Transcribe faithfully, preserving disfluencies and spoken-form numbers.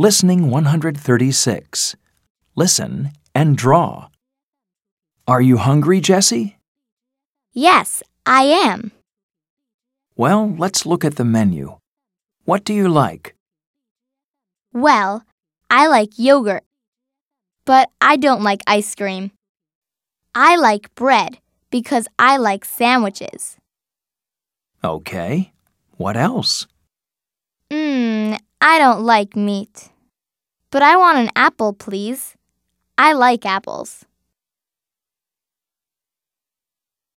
Listening one hundred thirty-six. Listen and draw. Are you hungry, Jessie? Yes, I am. Well, let's look at the menu. What do you like? Well, I like yogurt, but I don't like ice cream. I like bread because I like sandwiches. Okay, what else? Mmm, I don't like meat, but I want an apple, please. I like apples.